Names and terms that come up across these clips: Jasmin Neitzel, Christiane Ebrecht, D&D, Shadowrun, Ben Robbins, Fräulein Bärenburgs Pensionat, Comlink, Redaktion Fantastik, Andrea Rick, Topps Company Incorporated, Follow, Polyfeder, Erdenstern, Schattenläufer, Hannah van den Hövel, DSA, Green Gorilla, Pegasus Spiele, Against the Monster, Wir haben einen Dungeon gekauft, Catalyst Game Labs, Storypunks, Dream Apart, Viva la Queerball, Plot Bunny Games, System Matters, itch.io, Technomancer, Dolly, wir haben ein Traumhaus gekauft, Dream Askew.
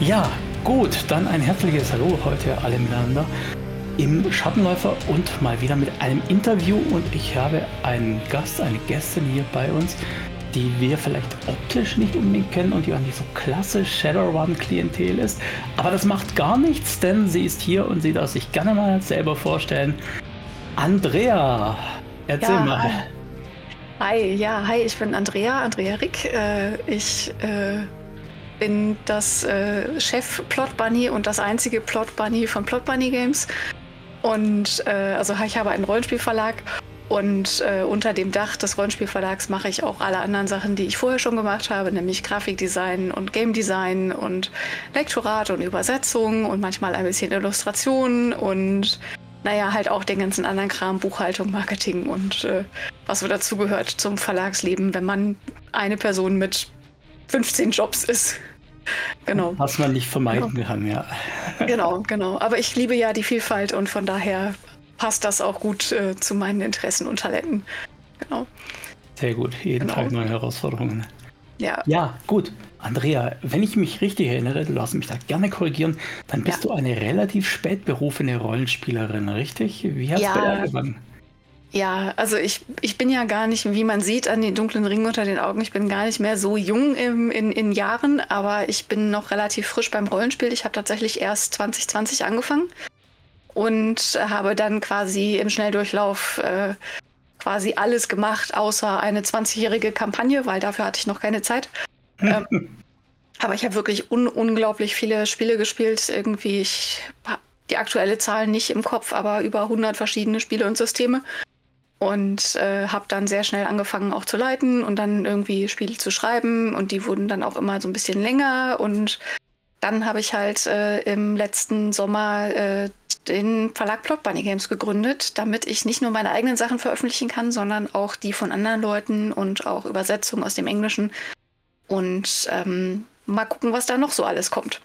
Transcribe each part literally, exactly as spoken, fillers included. Ja, gut, dann ein herzliches Hallo heute alle miteinander im Schattenläufer und mal wieder mit einem Interview, und ich habe einen Gast, eine Gästin hier bei uns, die wir vielleicht optisch nicht unbedingt kennen und die auch nicht so klassisch Shadowrun-Klientel ist, aber das macht gar nichts, denn sie ist hier und sie darf sich gerne mal selber vorstellen. Andrea, erzähl ja, mal. Hi, ja, hi, ich bin Andrea, Andrea Rick, äh, ich... Äh bin das äh, Chef Plot Bunny und das einzige Plot Bunny von Plot Bunny Games. Und äh, also ich habe einen Rollenspielverlag, und äh, unter dem Dach des Rollenspielverlags mache ich auch alle anderen Sachen, die ich vorher schon gemacht habe, nämlich Grafikdesign und Game Design und Lektorat und Übersetzung und manchmal ein bisschen Illustrationen und naja, halt auch den ganzen anderen Kram, Buchhaltung, Marketing und äh, was so dazugehört zum Verlagsleben, wenn man eine Person mit fünfzehn Jobs ist. Genau. Was man nicht vermeiden genau. kann, ja. Genau, genau. Aber ich liebe ja die Vielfalt, und von daher passt das auch gut äh, zu meinen Interessen und Talenten. Genau. Sehr gut. Jeden Tag genau. neue Herausforderungen. Ja. Ja, gut. Andrea, wenn ich mich richtig erinnere, du darfst mich da gerne korrigieren, dann bist ja. du eine relativ spät berufene Rollenspielerin, richtig? Wie hast ja. du angefangen? Ja, also ich, ich bin ja gar nicht, wie man sieht, an den dunklen Ringen unter den Augen. Ich bin gar nicht mehr so jung im, in, in Jahren, aber ich bin noch relativ frisch beim Rollenspiel. Ich habe tatsächlich erst zwanzig zwanzig angefangen und habe dann quasi im Schnelldurchlauf äh, quasi alles gemacht, außer eine zwanzigjährige Kampagne, weil dafür hatte ich noch keine Zeit. ähm, aber ich habe wirklich un- unglaublich viele Spiele gespielt. Irgendwie, ich habe die aktuelle Zahl nicht im Kopf, aber über hundert verschiedene Spiele und Systeme. Und äh, habe dann sehr schnell angefangen auch zu leiten und dann irgendwie Spiele zu schreiben, und die wurden dann auch immer so ein bisschen länger, und dann habe ich halt äh, im letzten Sommer äh, den Verlag Plot Bunny Games gegründet, damit ich nicht nur meine eigenen Sachen veröffentlichen kann, sondern auch die von anderen Leuten und auch Übersetzungen aus dem Englischen, und ähm, mal gucken, was da noch so alles kommt.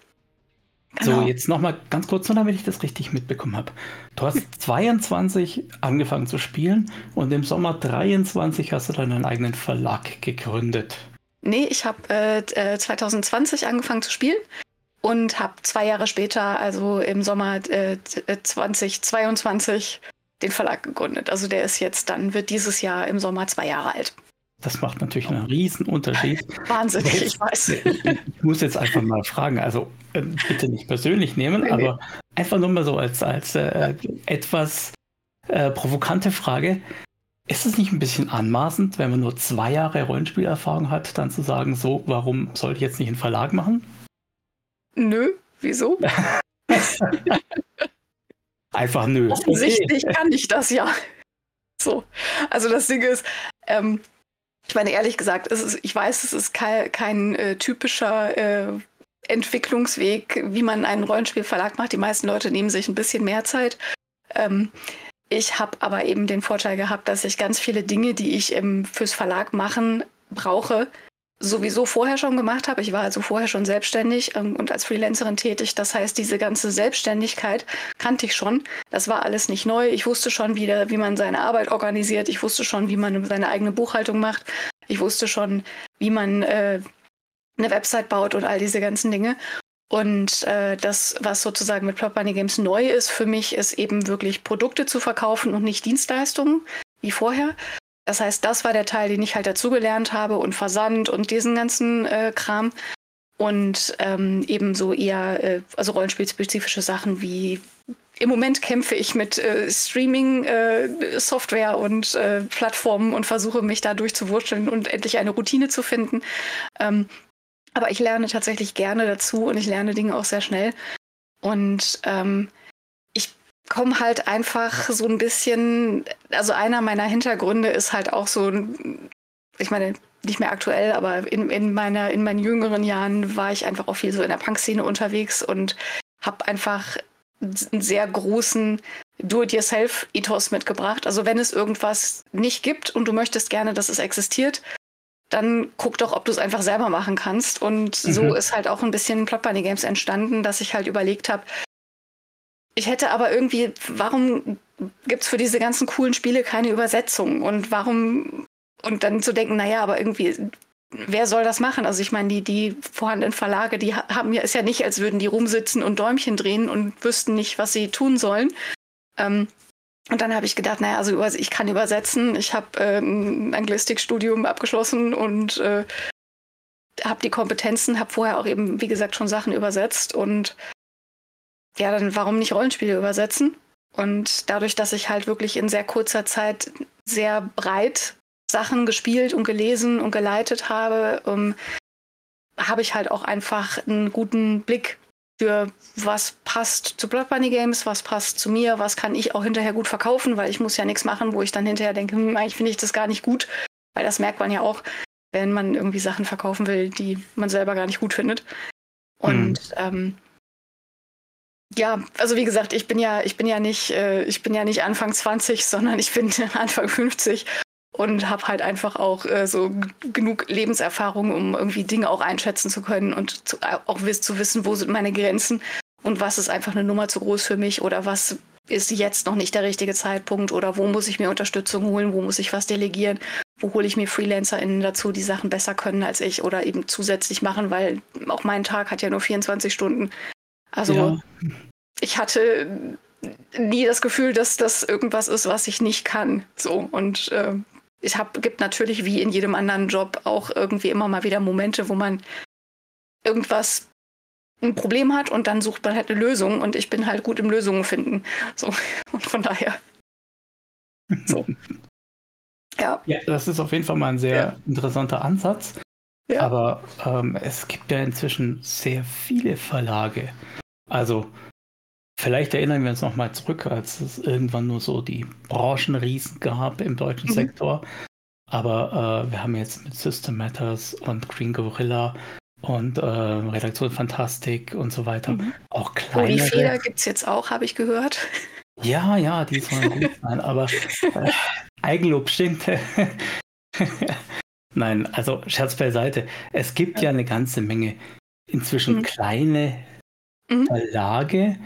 Genau. So, jetzt nochmal ganz kurz, nur damit ich das richtig mitbekommen habe. Du hast zweiundzwanzig angefangen zu spielen, und im Sommer dreiundzwanzig hast du dann deinen eigenen Verlag gegründet. Nee, ich habe äh, zwanzig zwanzig angefangen zu spielen und habe zwei Jahre später, also im Sommer äh, zwanzig zweiundzwanzig, den Verlag gegründet. Also der ist jetzt dann, wird dieses Jahr im Sommer zwei Jahre alt. Das macht natürlich einen riesen Unterschied. Wahnsinn, ich weiß. Ich muss jetzt einfach mal fragen, also äh, bitte nicht persönlich nehmen, nee, aber nee. einfach nur mal so als, als äh, etwas äh, provokante Frage. Ist es nicht ein bisschen anmaßend, wenn man nur zwei Jahre Rollenspielerfahrung hat, dann zu sagen, so, warum soll ich jetzt nicht einen Verlag machen? Nö, wieso? Einfach nö. Offensichtlich okay. kann ich das ja. So, also das Ding ist, ähm, ich meine, ehrlich gesagt, es ist, ich weiß, es ist kein, kein äh, typischer äh, Entwicklungsweg, wie man einen Rollenspielverlag macht. Die meisten Leute nehmen sich ein bisschen mehr Zeit. Ähm, ich habe aber eben den Vorteil gehabt, dass ich ganz viele Dinge, die ich ähm, fürs Verlag machen brauche, sowieso vorher schon gemacht habe. Ich war also vorher schon selbstständig ähm, und als Freelancerin tätig. Das heißt, diese ganze Selbstständigkeit kannte ich schon. Das war alles nicht neu. Ich wusste schon, wie, der, wie man seine Arbeit organisiert. Ich wusste schon, wie man seine eigene Buchhaltung macht. Ich wusste schon, wie man äh, eine Website baut und all diese ganzen Dinge. Und äh, das, was sozusagen mit Plot Bunny Games neu ist für mich, ist eben wirklich Produkte zu verkaufen und nicht Dienstleistungen wie vorher. Das heißt, das war der Teil, den ich halt dazugelernt habe und Versand und diesen ganzen äh, Kram. Und ähm, eben so eher äh, also rollenspielspezifische Sachen wie, im Moment kämpfe ich mit äh, Streaming-Software äh, und äh, Plattformen und versuche mich da durchzuwurschteln und endlich eine Routine zu finden. Ähm, aber ich lerne tatsächlich gerne dazu und ich lerne Dinge auch sehr schnell. Und ähm, ich komme halt einfach so ein bisschen, also einer meiner Hintergründe ist halt auch so, ich meine, nicht mehr aktuell, aber in, in, meiner, in meinen jüngeren Jahren war ich einfach auch viel so in der Punk-Szene unterwegs und habe einfach einen sehr großen Do-it-yourself-Ethos mitgebracht. Also wenn es irgendwas nicht gibt und du möchtest gerne, dass es existiert, dann guck doch, ob du es einfach selber machen kannst. Und mhm. so ist halt auch ein bisschen Plot Bunny Games entstanden, dass ich halt überlegt habe, ich hätte aber irgendwie, warum gibt es für diese ganzen coolen Spiele keine Übersetzung? Und warum, und dann zu denken, naja, aber irgendwie, wer soll das machen? Also ich meine, die, die vorhandenen Verlage, die haben ja, ist ja nicht, als würden die rumsitzen und Däumchen drehen und wüssten nicht, was sie tun sollen. Ähm, Und dann habe ich gedacht, naja, also ich kann übersetzen. Ich habe äh, ein Anglistikstudium abgeschlossen und äh, habe die Kompetenzen, habe vorher auch eben, wie gesagt, schon Sachen übersetzt. Und ja, dann warum nicht Rollenspiele übersetzen? Und dadurch, dass ich halt wirklich in sehr kurzer Zeit sehr breit Sachen gespielt und gelesen und geleitet habe, ähm, habe ich halt auch einfach einen guten Blick für was passt zu Plot Bunny Games, was passt zu mir, was kann ich auch hinterher gut verkaufen, weil ich muss ja nichts machen, wo ich dann hinterher denke, hm, eigentlich finde ich das gar nicht gut, weil das merkt man ja auch, wenn man irgendwie Sachen verkaufen will, die man selber gar nicht gut findet. Und mhm. ähm, ja, also wie gesagt, ich bin ja, ich bin ja nicht, äh, ich bin ja nicht Anfang zwanzig, sondern ich bin Anfang fünfzig und habe halt einfach auch äh, so g- genug Lebenserfahrung, um irgendwie Dinge auch einschätzen zu können und zu, auch wiss- zu wissen, wo sind meine Grenzen und was ist einfach eine Nummer zu groß für mich oder was ist jetzt noch nicht der richtige Zeitpunkt oder wo muss ich mir Unterstützung holen, wo muss ich was delegieren, wo hole ich mir FreelancerInnen dazu, die Sachen besser können als ich oder eben zusätzlich machen, weil auch mein Tag hat ja nur vierundzwanzig Stunden. Also ja. Ich hatte nie das Gefühl, dass das irgendwas ist, was ich nicht kann. So und äh, Es hab, gibt natürlich wie in jedem anderen Job auch irgendwie immer mal wieder Momente, wo man irgendwas, ein Problem hat und dann sucht man halt eine Lösung und ich bin halt gut im Lösungen finden. So, und von daher. So. Ja. Ja, das ist auf jeden Fall mal ein sehr ja. interessanter Ansatz. Ja. Aber ähm, es gibt ja inzwischen sehr viele Verlage. Also vielleicht erinnern wir uns nochmal zurück, als es irgendwann nur so die Branchenriesen gab im deutschen mhm. Sektor. Aber äh, wir haben jetzt mit System Matters und Green Gorilla und äh, Redaktion Fantastik und so weiter mhm. auch kleinere. Polyfeder gibt es jetzt auch, habe ich gehört. Ja, ja, die sollen gut sein, aber äh, Eigenlob stimmt. Nein, also Scherz beiseite. Es gibt ja eine ganze Menge inzwischen mhm. kleine mhm. Verlage.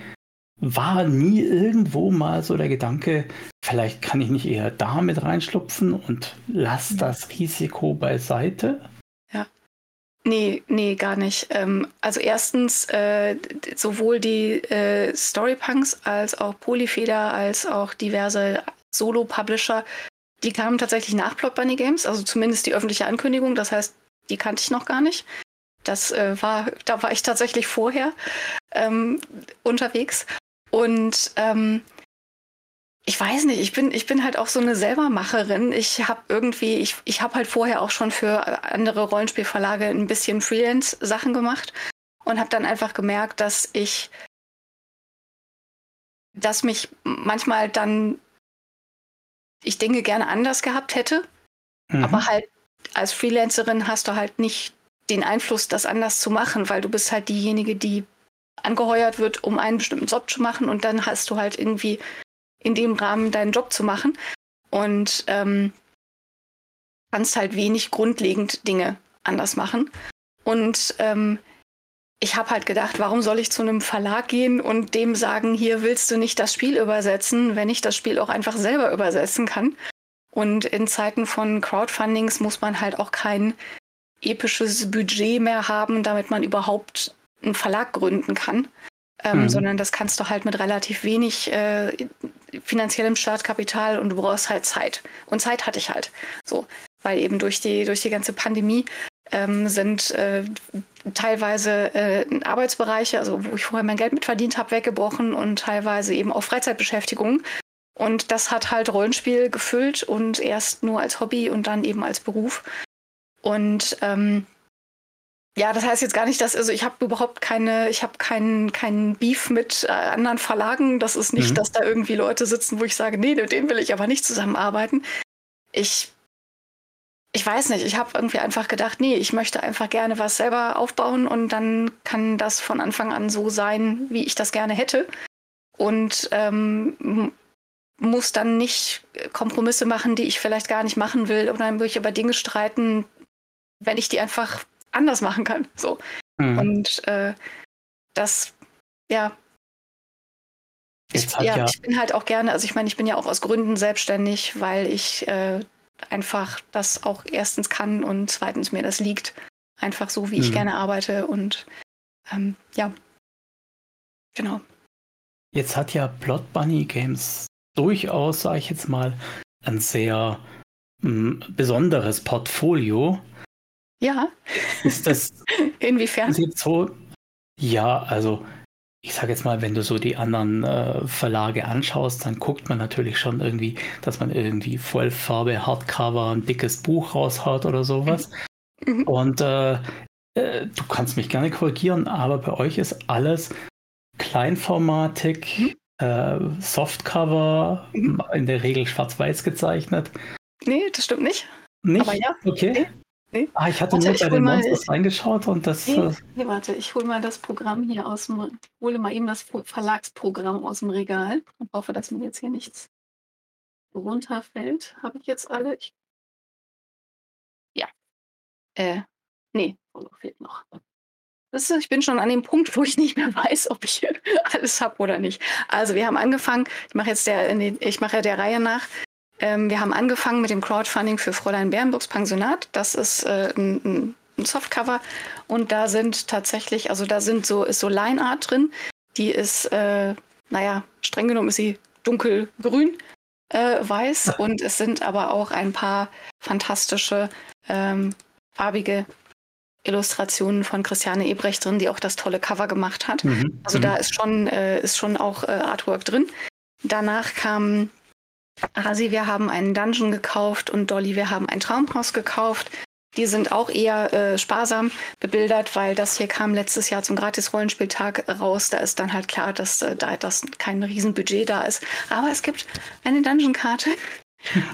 War nie irgendwo mal so der Gedanke, vielleicht kann ich nicht eher da mit reinschlupfen und lass das Risiko beiseite? Ja, nee, nee, gar nicht. Ähm, also erstens, äh, sowohl die äh, Storypunks als auch Polyfeder als auch diverse Solo-Publisher, die kamen tatsächlich nach Plot Bunny Games, also zumindest die öffentliche Ankündigung, das heißt, die kannte ich noch gar nicht. Das äh, war, da war ich tatsächlich vorher ähm, unterwegs. Und ähm, ich weiß nicht, ich bin, ich bin halt auch so eine Selbermacherin. Ich habe irgendwie, ich, ich habe halt vorher auch schon für andere Rollenspielverlage ein bisschen Freelance-Sachen gemacht und habe dann einfach gemerkt, dass ich, dass mich manchmal dann, ich Dinge gerne anders gehabt hätte, mhm. aber halt als Freelancerin hast du halt nicht den Einfluss, das anders zu machen, weil du bist halt diejenige, die angeheuert wird, um einen bestimmten Job zu machen und dann hast du halt irgendwie in dem Rahmen deinen Job zu machen und ähm, kannst halt wenig grundlegend Dinge anders machen. Und ähm, ich habe halt gedacht, warum soll ich zu einem Verlag gehen und dem sagen, hier willst du nicht das Spiel übersetzen, wenn ich das Spiel auch einfach selber übersetzen kann. Und in Zeiten von Crowdfundings muss man halt auch kein episches Budget mehr haben, damit man überhaupt einen Verlag gründen kann, ähm, mhm. sondern das kannst du halt mit relativ wenig äh, finanziellem Startkapital und du brauchst halt Zeit. Und Zeit hatte ich halt. So, weil eben durch die, durch die ganze Pandemie ähm, sind äh, teilweise äh, Arbeitsbereiche, also wo ich vorher mein Geld mitverdient habe, weggebrochen und teilweise eben auch Freizeitbeschäftigungen. Und das hat halt Rollenspiel gefüllt und erst nur als Hobby und dann eben als Beruf. Und ähm, ja, das heißt jetzt gar nicht, dass, also ich habe überhaupt keine, ich habe keinen keinen Beef mit äh, anderen Verlagen. Das ist nicht, mhm. dass da irgendwie Leute sitzen, wo ich sage, nee, mit denen will ich aber nicht zusammenarbeiten. Ich, ich weiß nicht, ich habe irgendwie einfach gedacht, nee, ich möchte einfach gerne was selber aufbauen und dann kann das von Anfang an so sein, wie ich das gerne hätte. Und ähm, muss dann nicht Kompromisse machen, die ich vielleicht gar nicht machen will, oder dann würde ich über Dinge streiten, wenn ich die einfach anders machen kann. So. Mhm. Und äh, das, ja. Ich, halt, ja, ja. Ich bin halt auch gerne, also ich meine, ich bin ja auch aus Gründen selbstständig, weil ich äh, einfach das auch erstens kann und zweitens mir das liegt. Einfach so, wie mhm. ich gerne arbeite und ähm, ja. Genau. Jetzt hat ja Plot Bunny Games durchaus, sage ich jetzt mal, ein sehr m, besonderes Portfolio. Ja. Ist das inwiefern? Ist jetzt so, ja, also ich sage jetzt mal, wenn du so die anderen äh, Verlage anschaust, dann guckt man natürlich schon irgendwie, dass man irgendwie Vollfarbe, Hardcover, ein dickes Buch raushaut oder sowas. Mhm. Und äh, äh, du kannst mich gerne korrigieren, aber bei euch ist alles Kleinformatik, mhm. äh, Softcover, mhm. in der Regel schwarz-weiß gezeichnet. Nee, das stimmt nicht. Nicht? Aber ja. Okay. Nee. Nee. Ah, ich hatte warte, nur ich bei den mal, Monsters ich, reingeschaut und das... Nee, nee, warte, ich hole mal das Programm hier aus dem... hole mal eben das Verlagsprogramm aus dem Regal und hoffe, dass mir jetzt hier nichts runterfällt. Habe ich jetzt alle? Ich, ja. Äh, nee, fehlt noch. Das ist, ich bin schon an dem Punkt, wo ich nicht mehr weiß, ob ich alles habe oder nicht. Also wir haben angefangen, ich mache jetzt der, ich mache ja der Reihe nach. Ähm, wir haben angefangen mit dem Crowdfunding für Fräulein Bärenburgs Pensionat. Das ist äh, ein, ein Softcover und da sind tatsächlich, also da sind so, ist so Lineart drin. Die ist, äh, naja, streng genommen ist sie dunkelgrün, äh, weiß und es sind aber auch ein paar fantastische ähm, farbige Illustrationen von Christiane Ebrecht drin, die auch das tolle Cover gemacht hat. Mhm. Also da ist schon, äh, ist schon auch äh, Artwork drin. Danach kam Hasi, wir haben einen Dungeon gekauft und Dolly, wir haben ein Traumhaus gekauft. Die sind auch eher äh, sparsam bebildert, weil das hier kam letztes Jahr zum Gratis-Rollenspieltag raus. Da ist dann halt klar, dass äh, da das kein Riesenbudget da ist. Aber es gibt eine Dungeon-Karte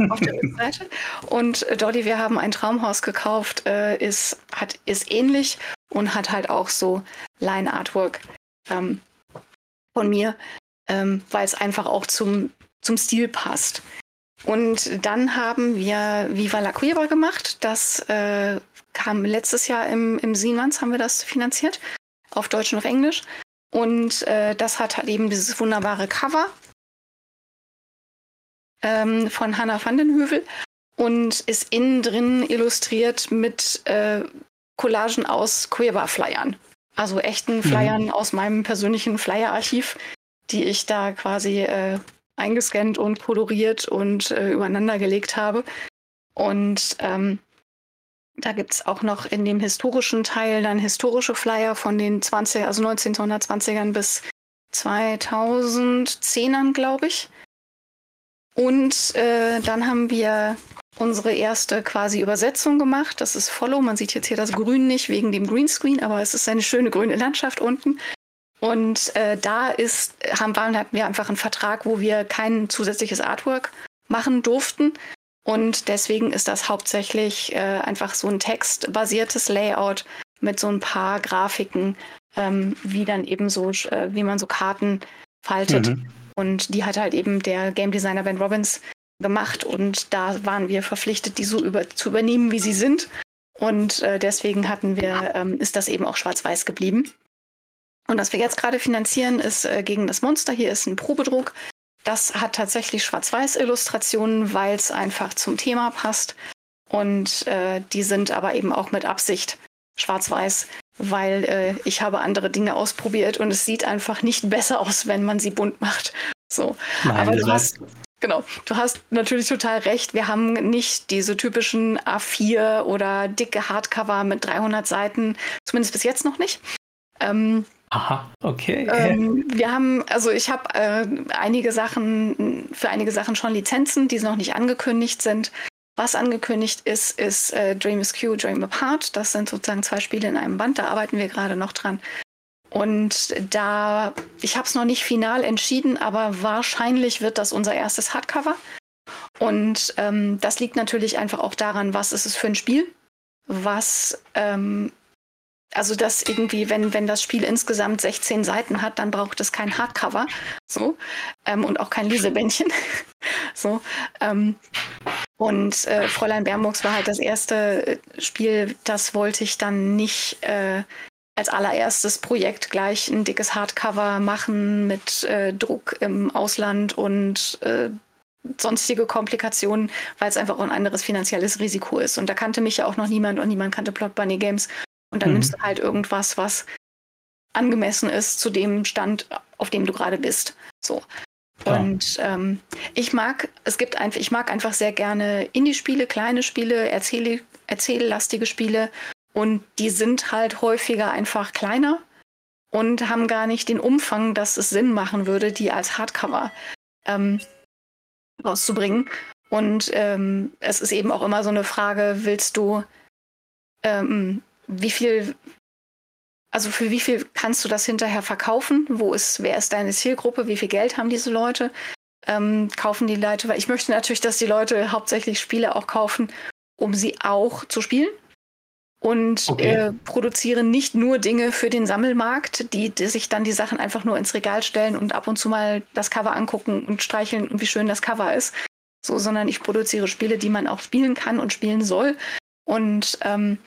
auf der Webseite. Und äh, Dolly, wir haben ein Traumhaus gekauft, äh, ist, hat, ist ähnlich und hat halt auch so Line-Artwork ähm, von mir, ähm, weil es einfach auch zum zum Stil passt. Und dann haben wir Viva la Queerball gemacht. Das äh, kam letztes Jahr im, im Siemens, haben wir das finanziert, auf Deutsch und auf Englisch. Und äh, das hat halt eben dieses wunderbare Cover ähm, von Hannah van den Hövel und ist innen drin illustriert mit äh, Collagen aus Queerbar-Flyern. Also echten Flyern mhm. aus meinem persönlichen Flyer-Archiv, die ich da quasi äh, eingescannt und koloriert und äh, übereinander gelegt habe. Und ähm, da gibt es auch noch in dem historischen Teil dann historische Flyer von den zwanziger, also neunzehnhundertzwanzigern bis zweitausendzehnern, glaube ich. Und äh, dann haben wir unsere erste quasi Übersetzung gemacht. Das ist Follow. Man sieht jetzt hier das Grün nicht wegen dem Greenscreen, aber es ist eine schöne grüne Landschaft unten. Und äh, da ist, haben, hatten wir einfach einen Vertrag, wo wir kein zusätzliches Artwork machen durften. Und deswegen ist das hauptsächlich äh, einfach so ein textbasiertes Layout mit so ein paar Grafiken, ähm, wie dann eben so, äh, wie man so Karten faltet. Mhm. Und die hat halt eben der Game Designer Ben Robbins gemacht. Und da waren wir verpflichtet, die so über, zu übernehmen, wie sie sind. Und äh, deswegen hatten wir, ähm, ist das eben auch schwarz-weiß geblieben. Und was wir jetzt gerade finanzieren, ist äh, gegen das Monster. Hier ist ein Probedruck. Das hat tatsächlich Schwarz-Weiß-Illustrationen, weil es einfach zum Thema passt. Und äh, die sind aber eben auch mit Absicht schwarz-weiß, weil äh, ich habe andere Dinge ausprobiert und es sieht einfach nicht besser aus, wenn man sie bunt macht, So. Nein, aber du hast, genau, du hast natürlich total recht. Wir haben nicht diese typischen A vier oder dicke Hardcover mit dreihundert Seiten, zumindest bis jetzt noch nicht. Ähm, Aha, okay. Ähm, wir haben, also ich habe äh, einige Sachen, für einige Sachen schon Lizenzen, die noch nicht angekündigt sind. Was angekündigt ist, ist äh, Dream Askew, Dream Apart. Das sind sozusagen zwei Spiele in einem Band, da arbeiten wir gerade noch dran. Und da, ich habe es noch nicht final entschieden, aber wahrscheinlich wird das unser erstes Hardcover. Und ähm, das liegt natürlich einfach auch daran, was ist es für ein Spiel, was, ähm, also das irgendwie, wenn, wenn das Spiel insgesamt sechzehn Seiten hat, dann braucht es kein Hardcover, so, ähm, und auch kein Lesebändchen, so, ähm. Und äh, Fräulein Bärenburgs war halt das erste Spiel, das wollte ich dann nicht äh, als allererstes Projekt gleich ein dickes Hardcover machen mit äh, Druck im Ausland und äh, sonstige Komplikationen, weil es einfach auch ein anderes finanzielles Risiko ist. Und da kannte mich ja auch noch niemand und niemand kannte Plot Bunny Games. Und dann mhm. nimmst du halt irgendwas, was angemessen ist zu dem Stand, auf dem du gerade bist. So. Und ähm, ich mag, es gibt einfach, ich mag einfach sehr gerne Indie-Spiele, kleine Spiele, erzähl- erzähllastige Spiele, und die sind halt häufiger einfach kleiner und haben gar nicht den Umfang, dass es Sinn machen würde, die als Hardcover ähm, rauszubringen. Und ähm, es ist eben auch immer so eine Frage, willst du, ähm, wie viel, also für wie viel kannst du das hinterher verkaufen? Wo ist, wer ist deine Zielgruppe? Wie viel Geld haben diese Leute? Ähm, kaufen die Leute? Weil ich möchte natürlich, dass die Leute hauptsächlich Spiele auch kaufen, um sie auch zu spielen. Und okay. äh, produziere nicht nur Dinge für den Sammelmarkt, die, die sich dann die Sachen einfach nur ins Regal stellen und ab und zu mal das Cover angucken und streicheln und wie schön das Cover ist. So, sondern ich produziere Spiele, die man auch spielen kann und spielen soll. Und ähm,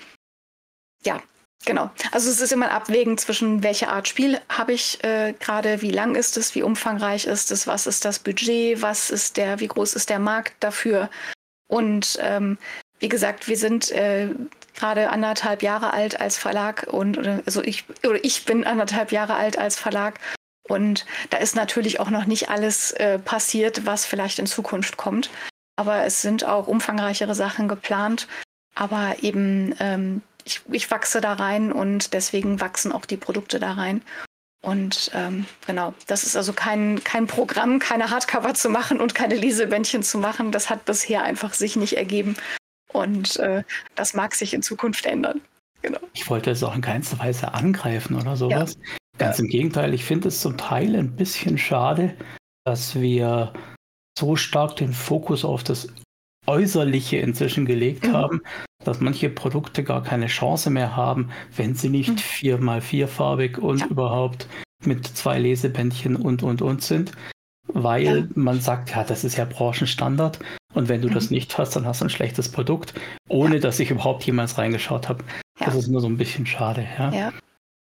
ja. Genau. Also es ist immer ein Abwägen zwischen, welche Art Spiel habe ich äh, gerade, wie lang ist es, wie umfangreich ist es, was ist das Budget, was ist der, wie groß ist der Markt dafür. Und ähm, wie gesagt, wir sind äh, gerade anderthalb Jahre alt als Verlag und oder, also ich oder ich bin anderthalb Jahre alt als Verlag und da ist natürlich auch noch nicht alles äh, passiert, was vielleicht in Zukunft kommt. Aber es sind auch umfangreichere Sachen geplant, aber eben ähm, Ich, ich wachse da rein und deswegen wachsen auch die Produkte da rein. Und ähm, genau, das ist also kein, kein Programm, keine Hardcover zu machen und keine Lesebändchen zu machen. Das hat bisher einfach sich nicht ergeben. Und äh, das mag sich in Zukunft ändern. Genau. Ich wollte es auch in keinster Weise angreifen oder sowas. Ja. Ganz ja. im Gegenteil, ich finde es zum Teil ein bisschen schade, dass wir so stark den Fokus auf das Äußerliche inzwischen gelegt mhm. haben, dass manche Produkte gar keine Chance mehr haben, wenn sie nicht mhm. vier mal vier farbig und ja. überhaupt mit zwei Lesebändchen und, und, und sind, weil ja. man sagt, ja, das ist ja Branchenstandard und wenn du mhm. das nicht hast, dann hast du ein schlechtes Produkt, ohne ja. dass ich überhaupt jemals reingeschaut habe. Ja. Das ist nur so ein bisschen schade. Ja. ja.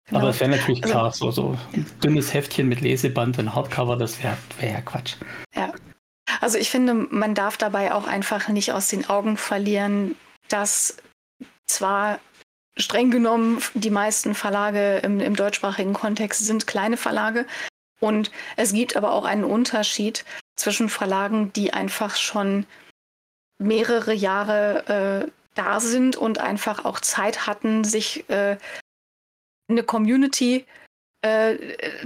Genau. Aber es wäre natürlich klar, also, so, so ja. ein dünnes Heftchen mit Leseband und Hardcover, das wäre wär ja Quatsch. Ja. Also ich finde, man darf dabei auch einfach nicht aus den Augen verlieren, dass zwar streng genommen die meisten Verlage im, im deutschsprachigen Kontext sind kleine Verlage und es gibt aber auch einen Unterschied zwischen Verlagen, die einfach schon mehrere Jahre äh, da sind und einfach auch Zeit hatten, sich äh, eine Community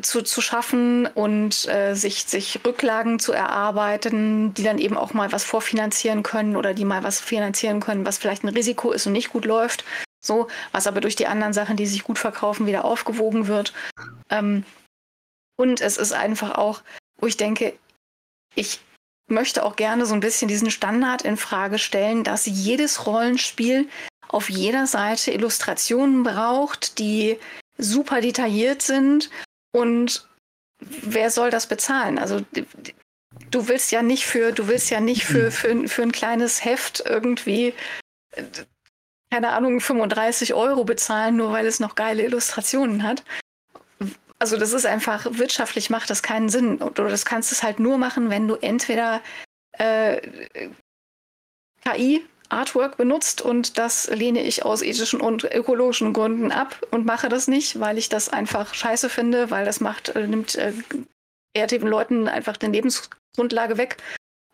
Zu, zu schaffen und äh, sich, sich Rücklagen zu erarbeiten, die dann eben auch mal was vorfinanzieren können oder die mal was finanzieren können, was vielleicht ein Risiko ist und nicht gut läuft, so, was aber durch die anderen Sachen, die sich gut verkaufen, wieder aufgewogen wird. Ähm, und es ist einfach auch, wo ich denke, ich möchte auch gerne so ein bisschen diesen Standard in Frage stellen, dass jedes Rollenspiel auf jeder Seite Illustrationen braucht, die super detailliert sind und wer soll das bezahlen? Also du willst ja nicht für, du willst ja nicht für, für, für ein kleines Heft irgendwie, keine Ahnung, fünfunddreißig Euro bezahlen, nur weil es noch geile Illustrationen hat. Also das ist einfach, wirtschaftlich macht das keinen Sinn. Oder das kannst es halt nur machen, wenn du entweder äh, K I Artwork benutzt und das lehne ich aus ethischen und ökologischen Gründen ab und mache das nicht, weil ich das einfach scheiße finde, weil das macht, äh, nimmt äh, kreativen Leuten einfach die Lebensgrundlage weg.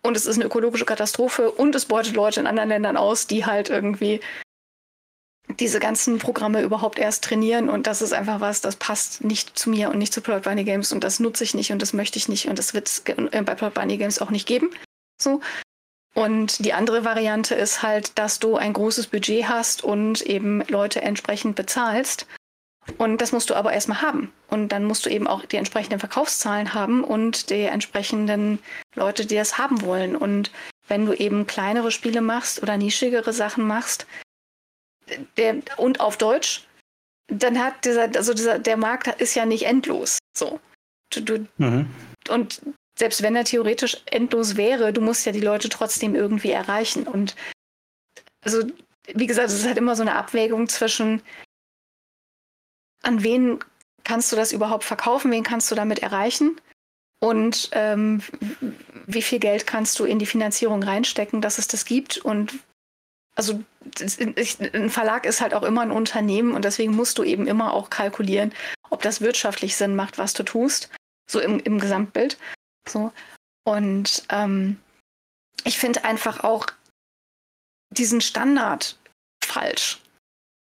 Und es ist eine ökologische Katastrophe und es beutet Leute in anderen Ländern aus, die halt irgendwie diese ganzen Programme überhaupt erst trainieren. Und das ist einfach was, das passt nicht zu mir und nicht zu Plot Bunny Games und das nutze ich nicht und das möchte ich nicht und das wird es bei Plot Bunny Games auch nicht geben. So. Und die andere Variante ist halt, dass du ein großes Budget hast und eben Leute entsprechend bezahlst. Und das musst du aber erstmal haben. Und dann musst du eben auch die entsprechenden Verkaufszahlen haben und die entsprechenden Leute, die das haben wollen. Und wenn du eben kleinere Spiele machst oder nischigere Sachen machst der, und auf Deutsch, dann hat dieser, also dieser, der Markt ist ja nicht endlos. So. Du, du, mhm. Und selbst wenn er theoretisch endlos wäre, du musst ja die Leute trotzdem irgendwie erreichen. Und also, wie gesagt, es ist halt immer so eine Abwägung zwischen, an wen kannst du das überhaupt verkaufen, wen kannst du damit erreichen und ähm, wie viel Geld kannst du in die Finanzierung reinstecken, dass es das gibt. Und also ein Verlag ist halt auch immer ein Unternehmen und deswegen musst du eben immer auch kalkulieren, ob das wirtschaftlich Sinn macht, was du tust, so im, im Gesamtbild. So. Und ähm, ich finde einfach auch diesen Standard falsch.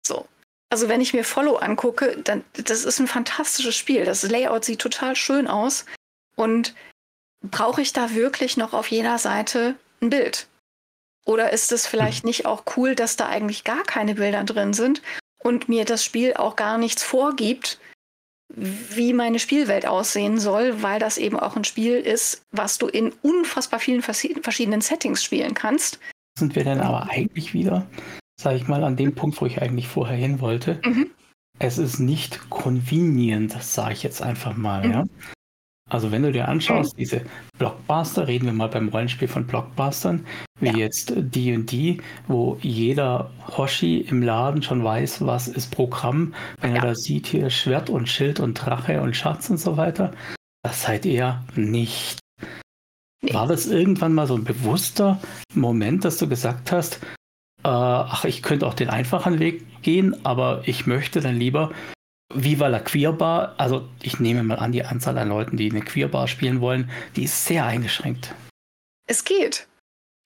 So. Also wenn ich mir Follow angucke, dann das ist ein fantastisches Spiel. Das Layout sieht total schön aus. Und brauche ich da wirklich noch auf jeder Seite ein Bild? Oder ist es vielleicht nicht auch cool, dass da eigentlich gar keine Bilder drin sind und mir das Spiel auch gar nichts vorgibt, wie meine Spielwelt aussehen soll, weil das eben auch ein Spiel ist, was du in unfassbar vielen verschiedenen Settings spielen kannst. Sind wir denn aber eigentlich wieder, sage ich mal, an dem Punkt, wo ich eigentlich vorher hin wollte. Mhm. Es ist nicht convenient, das sage ich jetzt einfach mal. Mhm. Ja? Also wenn du dir anschaust, mhm. diese Blockbuster, reden wir mal beim Rollenspiel von Blockbustern, wie ja. jetzt D und D, wo jeder Hoshi im Laden schon weiß, was ist Programm, wenn ja. er da sieht, hier Schwert und Schild und Drache und Schatz und so weiter, das seid ihr nicht. Nee. War das irgendwann mal so ein bewusster Moment, dass du gesagt hast, ach, ich könnte auch den einfachen Weg gehen, aber ich möchte dann lieber Viva la Queerball, also ich nehme mal an, die Anzahl an Leuten, die eine Queerball spielen wollen, die ist sehr eingeschränkt. Es geht.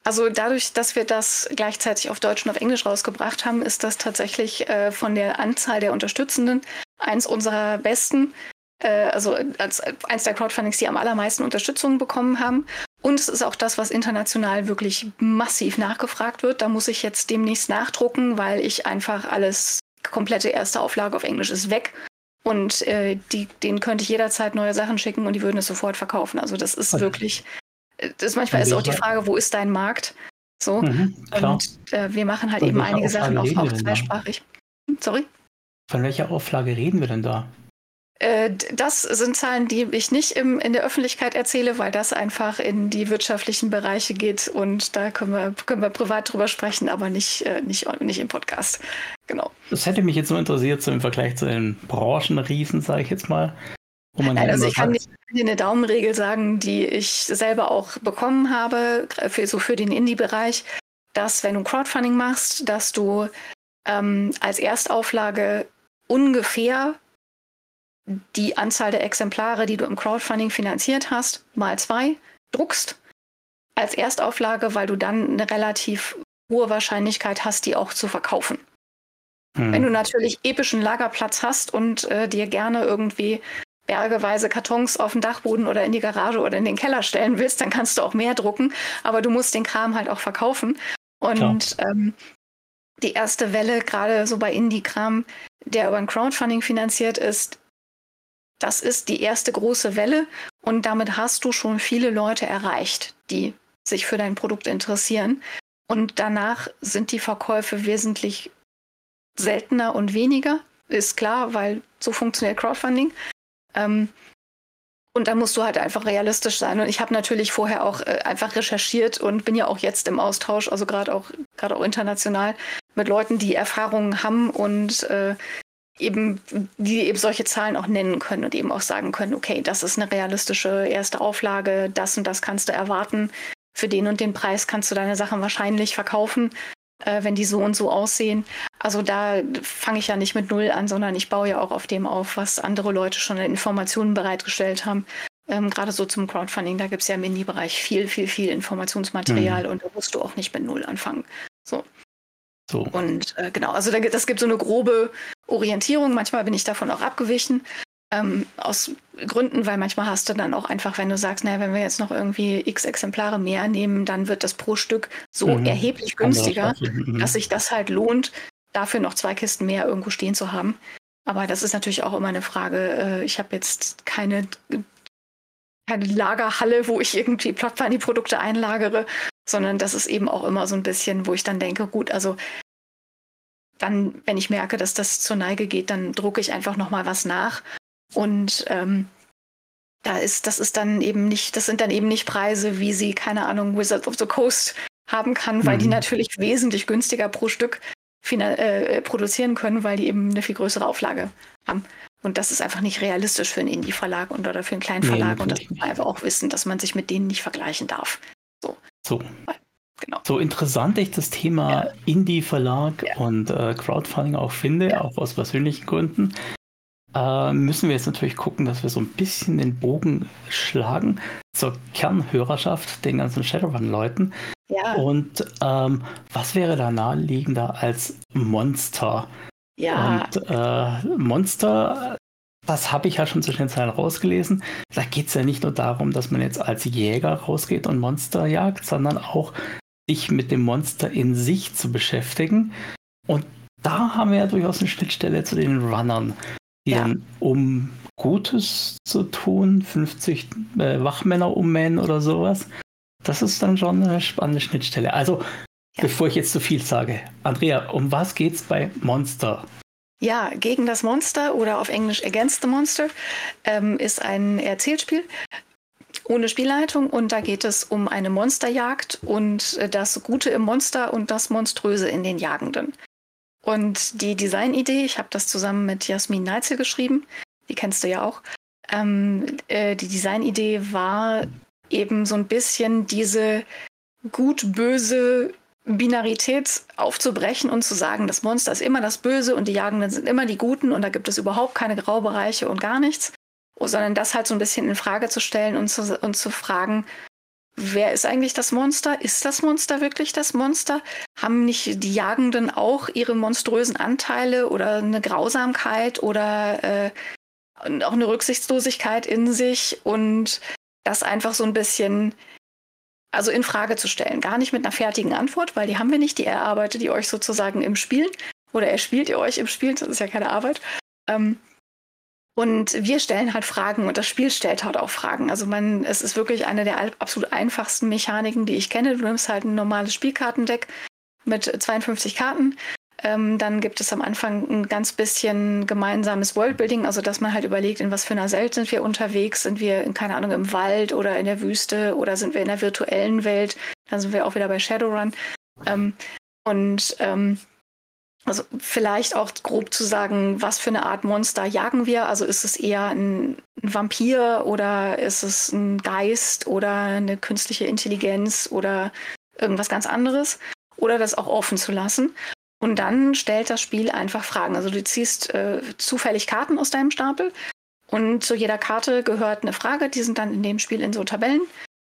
Also dadurch, dass wir das gleichzeitig auf Deutsch und auf Englisch rausgebracht haben, ist das tatsächlich äh, von der Anzahl der Unterstützenden eins unserer besten, äh, also als, eins der Crowdfundings, die am allermeisten Unterstützung bekommen haben. Und es ist auch das, was international wirklich massiv nachgefragt wird. Da muss ich jetzt demnächst nachdrucken, weil ich einfach alles, komplette erste Auflage auf Englisch ist weg. Und äh, die, denen könnte ich jederzeit neue Sachen schicken und die würden es sofort verkaufen. Also das ist also, wirklich, das manchmal ist auch die Frage, wo ist dein Markt? So. Mhm, und äh, wir machen halt Von eben einige Auflage Sachen auch, auch zweisprachig. Hm, sorry? Von welcher Auflage reden wir denn da? Das sind Zahlen, die ich nicht im, in der Öffentlichkeit erzähle, weil das einfach in die wirtschaftlichen Bereiche geht und da können wir, können wir privat drüber sprechen, aber nicht, nicht, nicht im Podcast. Genau. Das hätte mich jetzt so interessiert, so im Vergleich zu den Branchenriesen, sage ich jetzt mal. Wo man Nein, also ich kann nicht eine Daumenregel sagen, die ich selber auch bekommen habe, für, so für den Indie-Bereich, dass wenn du Crowdfunding machst, dass du ähm, als Erstauflage ungefähr die Anzahl der Exemplare, die du im Crowdfunding finanziert hast, mal zwei, druckst als Erstauflage, weil du dann eine relativ hohe Wahrscheinlichkeit hast, die auch zu verkaufen. Hm. Wenn du natürlich epischen Lagerplatz hast und äh, dir gerne irgendwie bergeweise Kartons auf den Dachboden oder in die Garage oder in den Keller stellen willst, dann kannst du auch mehr drucken, aber du musst den Kram halt auch verkaufen. Und ähm, die erste Welle, gerade so bei Indie-Kram, der über ein Crowdfunding finanziert ist, das ist die erste große Welle und damit hast du schon viele Leute erreicht, die sich für dein Produkt interessieren. Und danach sind die Verkäufe wesentlich seltener und weniger. Ist klar, weil so funktioniert Crowdfunding. Ähm, und da musst du halt einfach realistisch sein. Und ich habe natürlich vorher auch äh, einfach recherchiert und bin ja auch jetzt im Austausch, also gerade auch, gerade auch international, mit Leuten, die Erfahrungen haben und äh, eben, die eben solche Zahlen auch nennen können und eben auch sagen können, okay, das ist eine realistische erste Auflage, das und das kannst du erwarten, für den und den Preis kannst du deine Sachen wahrscheinlich verkaufen, äh, wenn die so und so aussehen. Also da fange ich ja nicht mit Null an, sondern ich baue ja auch auf dem auf, was andere Leute schon an Informationen bereitgestellt haben Ähm, gerade so zum Crowdfunding, da gibt es ja im Indie-Bereich viel, viel, viel Informationsmaterial, mhm, und da musst du auch nicht mit Null anfangen. So. so. Und äh, genau, also da, das gibt so eine grobe Orientierung. Manchmal bin ich davon auch abgewichen. Ähm, aus Gründen, weil manchmal hast du dann auch einfach, wenn du sagst, naja, wenn wir jetzt noch irgendwie x Exemplare mehr nehmen, dann wird das pro Stück so mhm. erheblich günstiger, mhm. dass sich das halt lohnt, dafür noch zwei Kisten mehr irgendwo stehen zu haben. Aber das ist natürlich auch immer eine Frage. Ich habe jetzt keine, keine Lagerhalle, wo ich irgendwie Plot Bunny Produkte einlagere, sondern das ist eben auch immer so ein bisschen, wo ich dann denke, gut, also dann, wenn ich merke, dass das zur Neige geht, dann drucke ich einfach nochmal was nach. Und ähm, da ist, das ist dann eben nicht, das sind dann eben nicht Preise, wie sie, keine Ahnung, Wizards of the Coast haben kann, weil mhm. die natürlich wesentlich günstiger pro Stück äh, produzieren können, weil die eben eine viel größere Auflage haben. Und das ist einfach nicht realistisch für einen Indie-Verlag und, oder für einen kleinen Verlag. Nee, und das muss man einfach auch wissen, dass man sich mit denen nicht vergleichen darf. So. So. Genau. So interessant ich das Thema ja. Indie-Verlag ja. und äh, Crowdfunding auch finde, ja. auch aus persönlichen Gründen. Äh, müssen wir jetzt natürlich gucken, dass wir so ein bisschen den Bogen schlagen zur Kernhörerschaft, den ganzen Shadowrun-Leuten. Ja. Und ähm, was wäre da naheliegender als Monster? Ja. Und äh, Monster, das habe ich ja schon zwischen den Zeilen rausgelesen, da geht es ja nicht nur darum, dass man jetzt als Jäger rausgeht und Monster jagt, sondern auch sich mit dem Monster in sich zu beschäftigen. Und da haben wir ja durchaus eine Schnittstelle zu den Runnern. Die ja. dann, um Gutes zu tun, fünfzig äh, Wachmänner ummähen oder sowas. Das ist dann schon eine spannende Schnittstelle. Also, ja. bevor ich jetzt zu viel sage, Andrea, um was geht's bei Monster? Ja, Gegen das Monster oder auf Englisch Against the Monster ähm, ist ein Erzählspiel ohne Spielleitung und da geht es um eine Monsterjagd und äh, das Gute im Monster und das Monströse in den Jagenden. Und die Designidee, ich habe das zusammen mit Jasmin Neitzel geschrieben, die kennst du ja auch. Ähm, äh, die Designidee war eben so ein bisschen diese gut-böse Binarität aufzubrechen und zu sagen, das Monster ist immer das Böse und die Jagenden sind immer die Guten und da gibt es überhaupt keine Graubereiche und gar nichts, sondern das halt so ein bisschen in Frage zu stellen und zu, und zu fragen, wer ist eigentlich das Monster? Ist das Monster wirklich das Monster? Haben nicht die Jagenden auch ihre monströsen Anteile oder eine Grausamkeit oder äh, auch eine Rücksichtslosigkeit in sich? Und das einfach so ein bisschen, also in Frage zu stellen. Gar nicht mit einer fertigen Antwort, weil die haben wir nicht. Die erarbeitet ihr euch sozusagen im Spiel. Oder erspielt ihr euch im Spiel. Das ist ja keine Arbeit. Ähm, Und wir stellen halt Fragen und das Spiel stellt halt auch Fragen. Also man, es ist wirklich eine der absolut einfachsten Mechaniken, die ich kenne. Du nimmst halt ein normales Spielkartendeck mit zweiundfünfzig Karten. Ähm, dann gibt es am Anfang ein ganz bisschen gemeinsames Worldbuilding, also dass man halt überlegt, in was für einer Welt sind wir unterwegs? Sind wir, in, keine Ahnung, im Wald oder in der Wüste oder sind wir in der virtuellen Welt? Dann sind wir auch wieder bei Shadowrun. Ähm, und... Ähm, Also vielleicht auch grob zu sagen, was für eine Art Monster jagen wir? Also ist es eher ein Vampir oder ist es ein Geist oder eine künstliche Intelligenz oder irgendwas ganz anderes? Oder das auch offen zu lassen. Und dann stellt das Spiel einfach Fragen. Also du ziehst äh, zufällig Karten aus deinem Stapel und zu jeder Karte gehört eine Frage. Die sind dann in dem Spiel in so Tabellen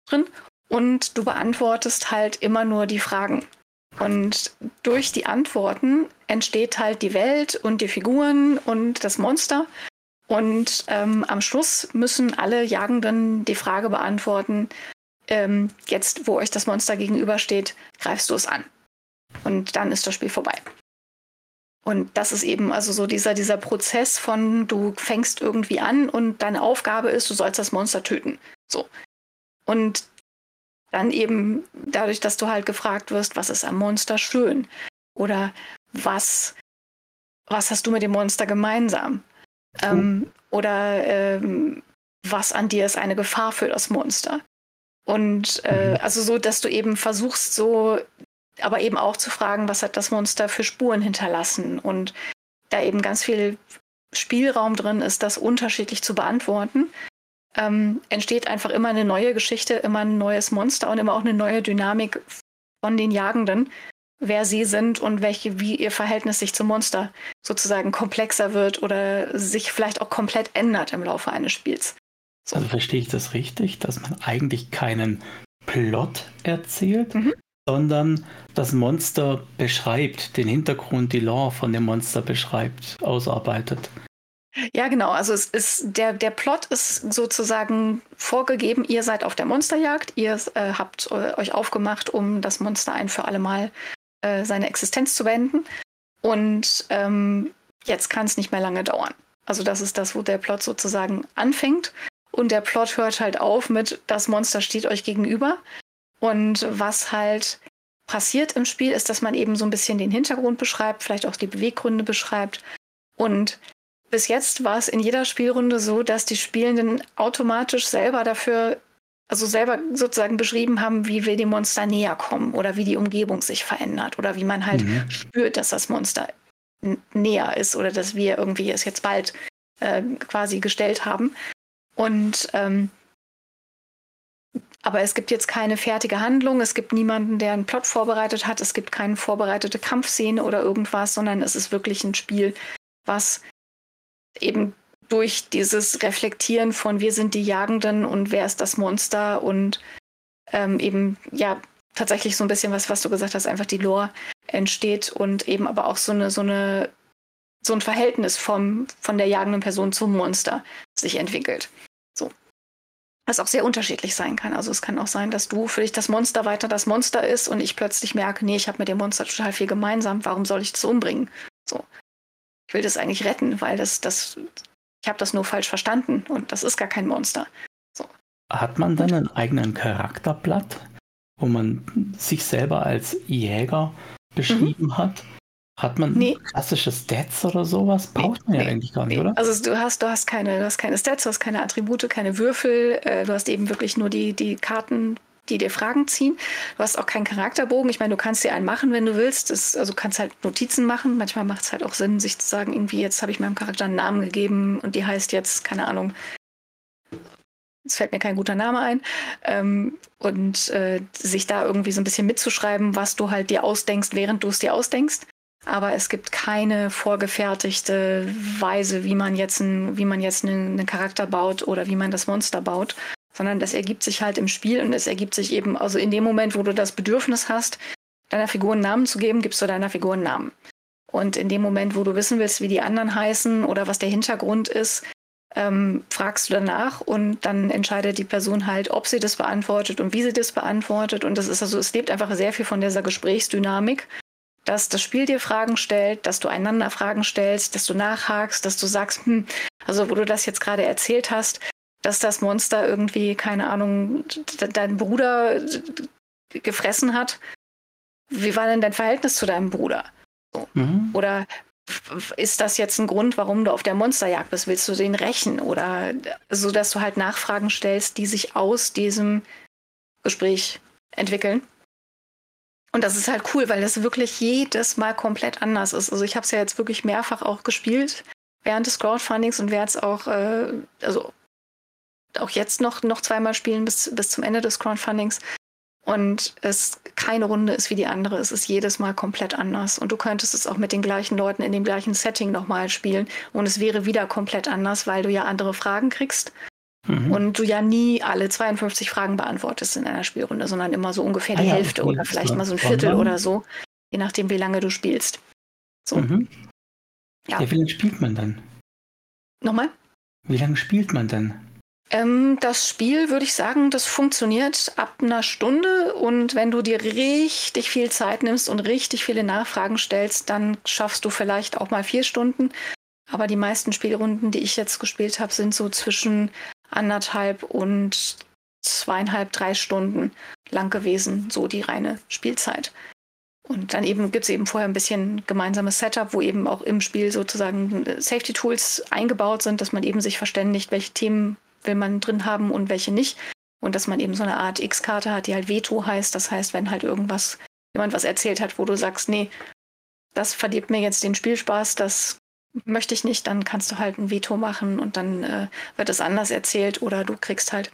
drin und du beantwortest halt immer nur die Fragen. Und durch die Antworten entsteht halt die Welt und die Figuren und das Monster. Und ähm, am Schluss müssen alle Jagenden die Frage beantworten, ähm, jetzt, wo euch das Monster gegenübersteht, greifst du es an. Und dann ist das Spiel vorbei. Und das ist eben also so dieser, dieser Prozess von, du fängst irgendwie an und deine Aufgabe ist, du sollst das Monster töten. So. Und dann eben dadurch, dass du halt gefragt wirst, was ist am Monster schön? Oder was, was hast du mit dem Monster gemeinsam? Oh. Ähm, oder ähm, was an dir ist eine Gefahr für das Monster? Und äh, also so, dass du eben versuchst so, aber eben auch zu fragen, was hat das Monster für Spuren hinterlassen? Und da eben ganz viel Spielraum drin ist, das unterschiedlich zu beantworten. Ähm, entsteht einfach immer eine neue Geschichte, immer ein neues Monster und immer auch eine neue Dynamik von den Jagenden, wer sie sind und welche, wie ihr Verhältnis sich zum Monster sozusagen komplexer wird oder sich vielleicht auch komplett ändert im Laufe eines Spiels. Also verstehe ich das richtig, dass man eigentlich keinen Plot erzählt, mhm. sondern das Monster beschreibt, den Hintergrund, die Lore von dem Monster beschreibt, ausarbeitet. Ja, genau. Also es ist der, der Plot ist sozusagen vorgegeben. Ihr seid auf der Monsterjagd. Ihr äh, habt äh, euch aufgemacht, um das Monster ein für alle Mal äh, seine Existenz zu beenden. Und ähm, jetzt kann es nicht mehr lange dauern. Also das ist das, wo der Plot sozusagen anfängt. Und der Plot hört halt auf mit, das Monster steht euch gegenüber. Und was halt passiert im Spiel ist, dass man eben so ein bisschen den Hintergrund beschreibt, vielleicht auch die Beweggründe beschreibt. Und bis jetzt war es in jeder Spielrunde so, dass die Spielenden automatisch selber dafür, also selber sozusagen beschrieben haben, wie wir dem Monster näher kommen oder wie die Umgebung sich verändert oder wie man halt mhm. spürt, dass das Monster n- näher ist oder dass wir irgendwie es jetzt bald äh, quasi gestellt haben. Und ähm, aber es gibt jetzt keine fertige Handlung, es gibt niemanden, der einen Plot vorbereitet hat, es gibt keine vorbereitete Kampfszene oder irgendwas, sondern es ist wirklich ein Spiel, was eben durch dieses Reflektieren von wir sind die Jagenden und wer ist das Monster und ähm, eben, ja, tatsächlich so ein bisschen was, was du gesagt hast, einfach die Lore entsteht und eben aber auch so eine, so eine, so ein Verhältnis vom, von der jagenden Person zum Monster sich entwickelt. So. Was auch sehr unterschiedlich sein kann. Also es kann auch sein, dass du für dich das Monster weiter das Monster ist und ich plötzlich merke, nee, ich habe mit dem Monster total viel gemeinsam, warum soll ich das umbringen? So. Ich will das eigentlich retten, weil das, das, ich habe das nur falsch verstanden und das ist gar kein Monster. So. Hat man dann einen eigenen Charakterblatt, wo man sich selber als Jäger beschrieben mhm. hat? Hat man nee. klassische Stats oder sowas? Braucht nee. man ja nee. eigentlich gar nicht, nee. oder? Also du hast, du hast keine, du hast keine Stats, du hast keine Attribute, keine Würfel, äh, du hast eben wirklich nur die, die Karten, die dir Fragen ziehen. Du hast auch keinen Charakterbogen. Ich meine, du kannst dir einen machen, wenn du willst. Das, also du kannst halt Notizen machen. Manchmal macht es halt auch Sinn, sich zu sagen, irgendwie jetzt habe ich meinem Charakter einen Namen gegeben und die heißt jetzt, keine Ahnung, es fällt mir kein guter Name ein. Ähm, und äh, sich da irgendwie so ein bisschen mitzuschreiben, was du halt dir ausdenkst, während du es dir ausdenkst. Aber es gibt keine vorgefertigte Weise, wie man jetzt, ein, wie man jetzt einen, einen Charakter baut oder wie man das Monster baut. Sondern das ergibt sich halt im Spiel und es ergibt sich eben, also in dem Moment, wo du das Bedürfnis hast, deiner Figur einen Namen zu geben, gibst du deiner Figur einen Namen. Und in dem Moment, wo du wissen willst, wie die anderen heißen oder was der Hintergrund ist, ähm, fragst du danach und dann entscheidet die Person halt, ob sie das beantwortet und wie sie das beantwortet. Und das ist also, es lebt einfach sehr viel von dieser Gesprächsdynamik, dass das Spiel dir Fragen stellt, dass du einander Fragen stellst, dass du nachhakst, dass du sagst, hm, also wo du das jetzt gerade erzählt hast, dass das Monster irgendwie, keine Ahnung, de- deinen Bruder g- gefressen hat. Wie war denn dein Verhältnis zu deinem Bruder? So. Mhm. Oder ist das jetzt ein Grund, warum du auf der Monsterjagd bist? Willst du den rächen? Oder so, dass du halt Nachfragen stellst, die sich aus diesem Gespräch entwickeln. Und das ist halt cool, weil das wirklich jedes Mal komplett anders ist. Also ich habe es ja jetzt wirklich mehrfach auch gespielt während des Crowdfundings und werde es auch, äh, also auch jetzt noch, noch zweimal spielen bis, bis zum Ende des Crowdfundings. Und es keine Runde ist wie die andere. Es ist jedes Mal komplett anders. Und du könntest es auch mit den gleichen Leuten in dem gleichen Setting nochmal spielen. Und es wäre wieder komplett anders, weil du ja andere Fragen kriegst. Mhm. Und du ja nie alle zweiundfünfzig Fragen beantwortest in einer Spielrunde, sondern immer so ungefähr die ah, ja, Hälfte oder vielleicht mal so ein Viertel Wahnsinn. Oder so. Je nachdem, wie lange du spielst. So. Mhm. Ja. Ja, wie lange spielt man dann? Nochmal? Wie lange spielt man dann? Ähm, das Spiel, würde ich sagen, das funktioniert ab einer Stunde und wenn du dir richtig viel Zeit nimmst und richtig viele Nachfragen stellst, dann schaffst du vielleicht auch mal vier Stunden. Aber die meisten Spielrunden, die ich jetzt gespielt habe, sind so zwischen anderthalb und zweieinhalb, drei Stunden lang gewesen, so die reine Spielzeit. Und dann eben gibt es eben vorher ein bisschen gemeinsames Setup, wo eben auch im Spiel sozusagen Safety-Tools eingebaut sind, dass man eben sich verständigt, welche Themen will man drin haben und welche nicht. Und dass man eben so eine Art X-Karte hat, die halt Veto heißt. Das heißt, wenn halt irgendwas, jemand was erzählt hat, wo du sagst, nee, das verdirbt mir jetzt den Spielspaß, das möchte ich nicht, dann kannst du halt ein Veto machen und dann äh, wird es anders erzählt oder du kriegst halt,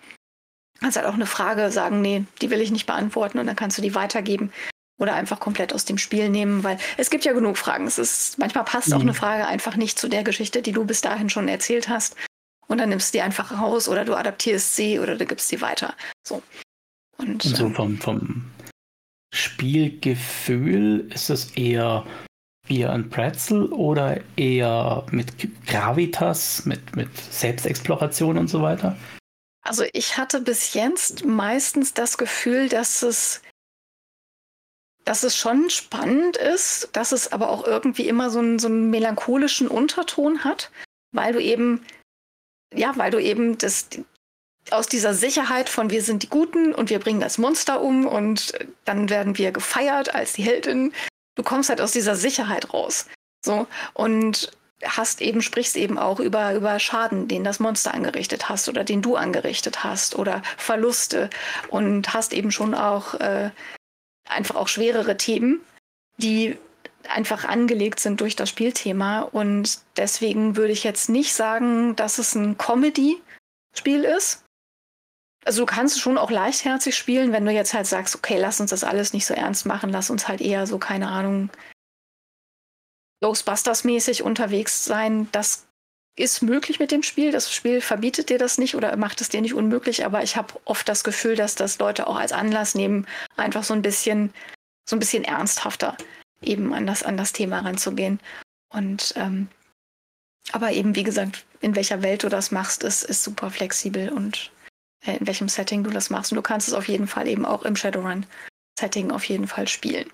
kannst halt auch eine Frage sagen, nee, die will ich nicht beantworten und dann kannst du die weitergeben oder einfach komplett aus dem Spiel nehmen, weil es gibt ja genug Fragen. Es ist, manchmal passt mhm. auch eine Frage einfach nicht zu der Geschichte, die du bis dahin schon erzählt hast. Und dann nimmst du die einfach raus oder du adaptierst sie oder du gibst sie weiter. So. Und, Und so vom, vom Spielgefühl ist es eher wie ein Pretzel oder eher mit Gravitas, mit, mit Selbstexploration und so weiter? Also ich hatte bis jetzt meistens das Gefühl, dass es, dass es schon spannend ist, dass es aber auch irgendwie immer so einen, so einen melancholischen Unterton hat, weil du eben, ja, weil du eben das aus dieser Sicherheit von wir sind die Guten und wir bringen das Monster um und dann werden wir gefeiert als die Heldin. Du kommst halt aus dieser Sicherheit raus. So. Und hast eben, sprichst eben auch über, über Schaden, den das Monster angerichtet hast oder den du angerichtet hast oder Verluste und hast eben schon auch äh, einfach auch schwerere Themen, die einfach angelegt sind durch das Spielthema. Und deswegen würde ich jetzt nicht sagen, dass es ein Comedy-Spiel ist. Also du kannst schon auch leichtherzig spielen, wenn du jetzt halt sagst, okay, lass uns das alles nicht so ernst machen, lass uns halt eher so, keine Ahnung, Ghostbusters-mäßig unterwegs sein. Das ist möglich mit dem Spiel. Das Spiel verbietet dir das nicht oder macht es dir nicht unmöglich, aber ich habe oft das Gefühl, dass das Leute auch als Anlass nehmen, einfach so ein bisschen, so ein bisschen ernsthafter eben an das, an das Thema ranzugehen. Und ähm, aber eben, wie gesagt, in welcher Welt du das machst, ist, ist super flexibel und in welchem Setting du das machst. Und du kannst es auf jeden Fall eben auch im Shadowrun-Setting auf jeden Fall spielen.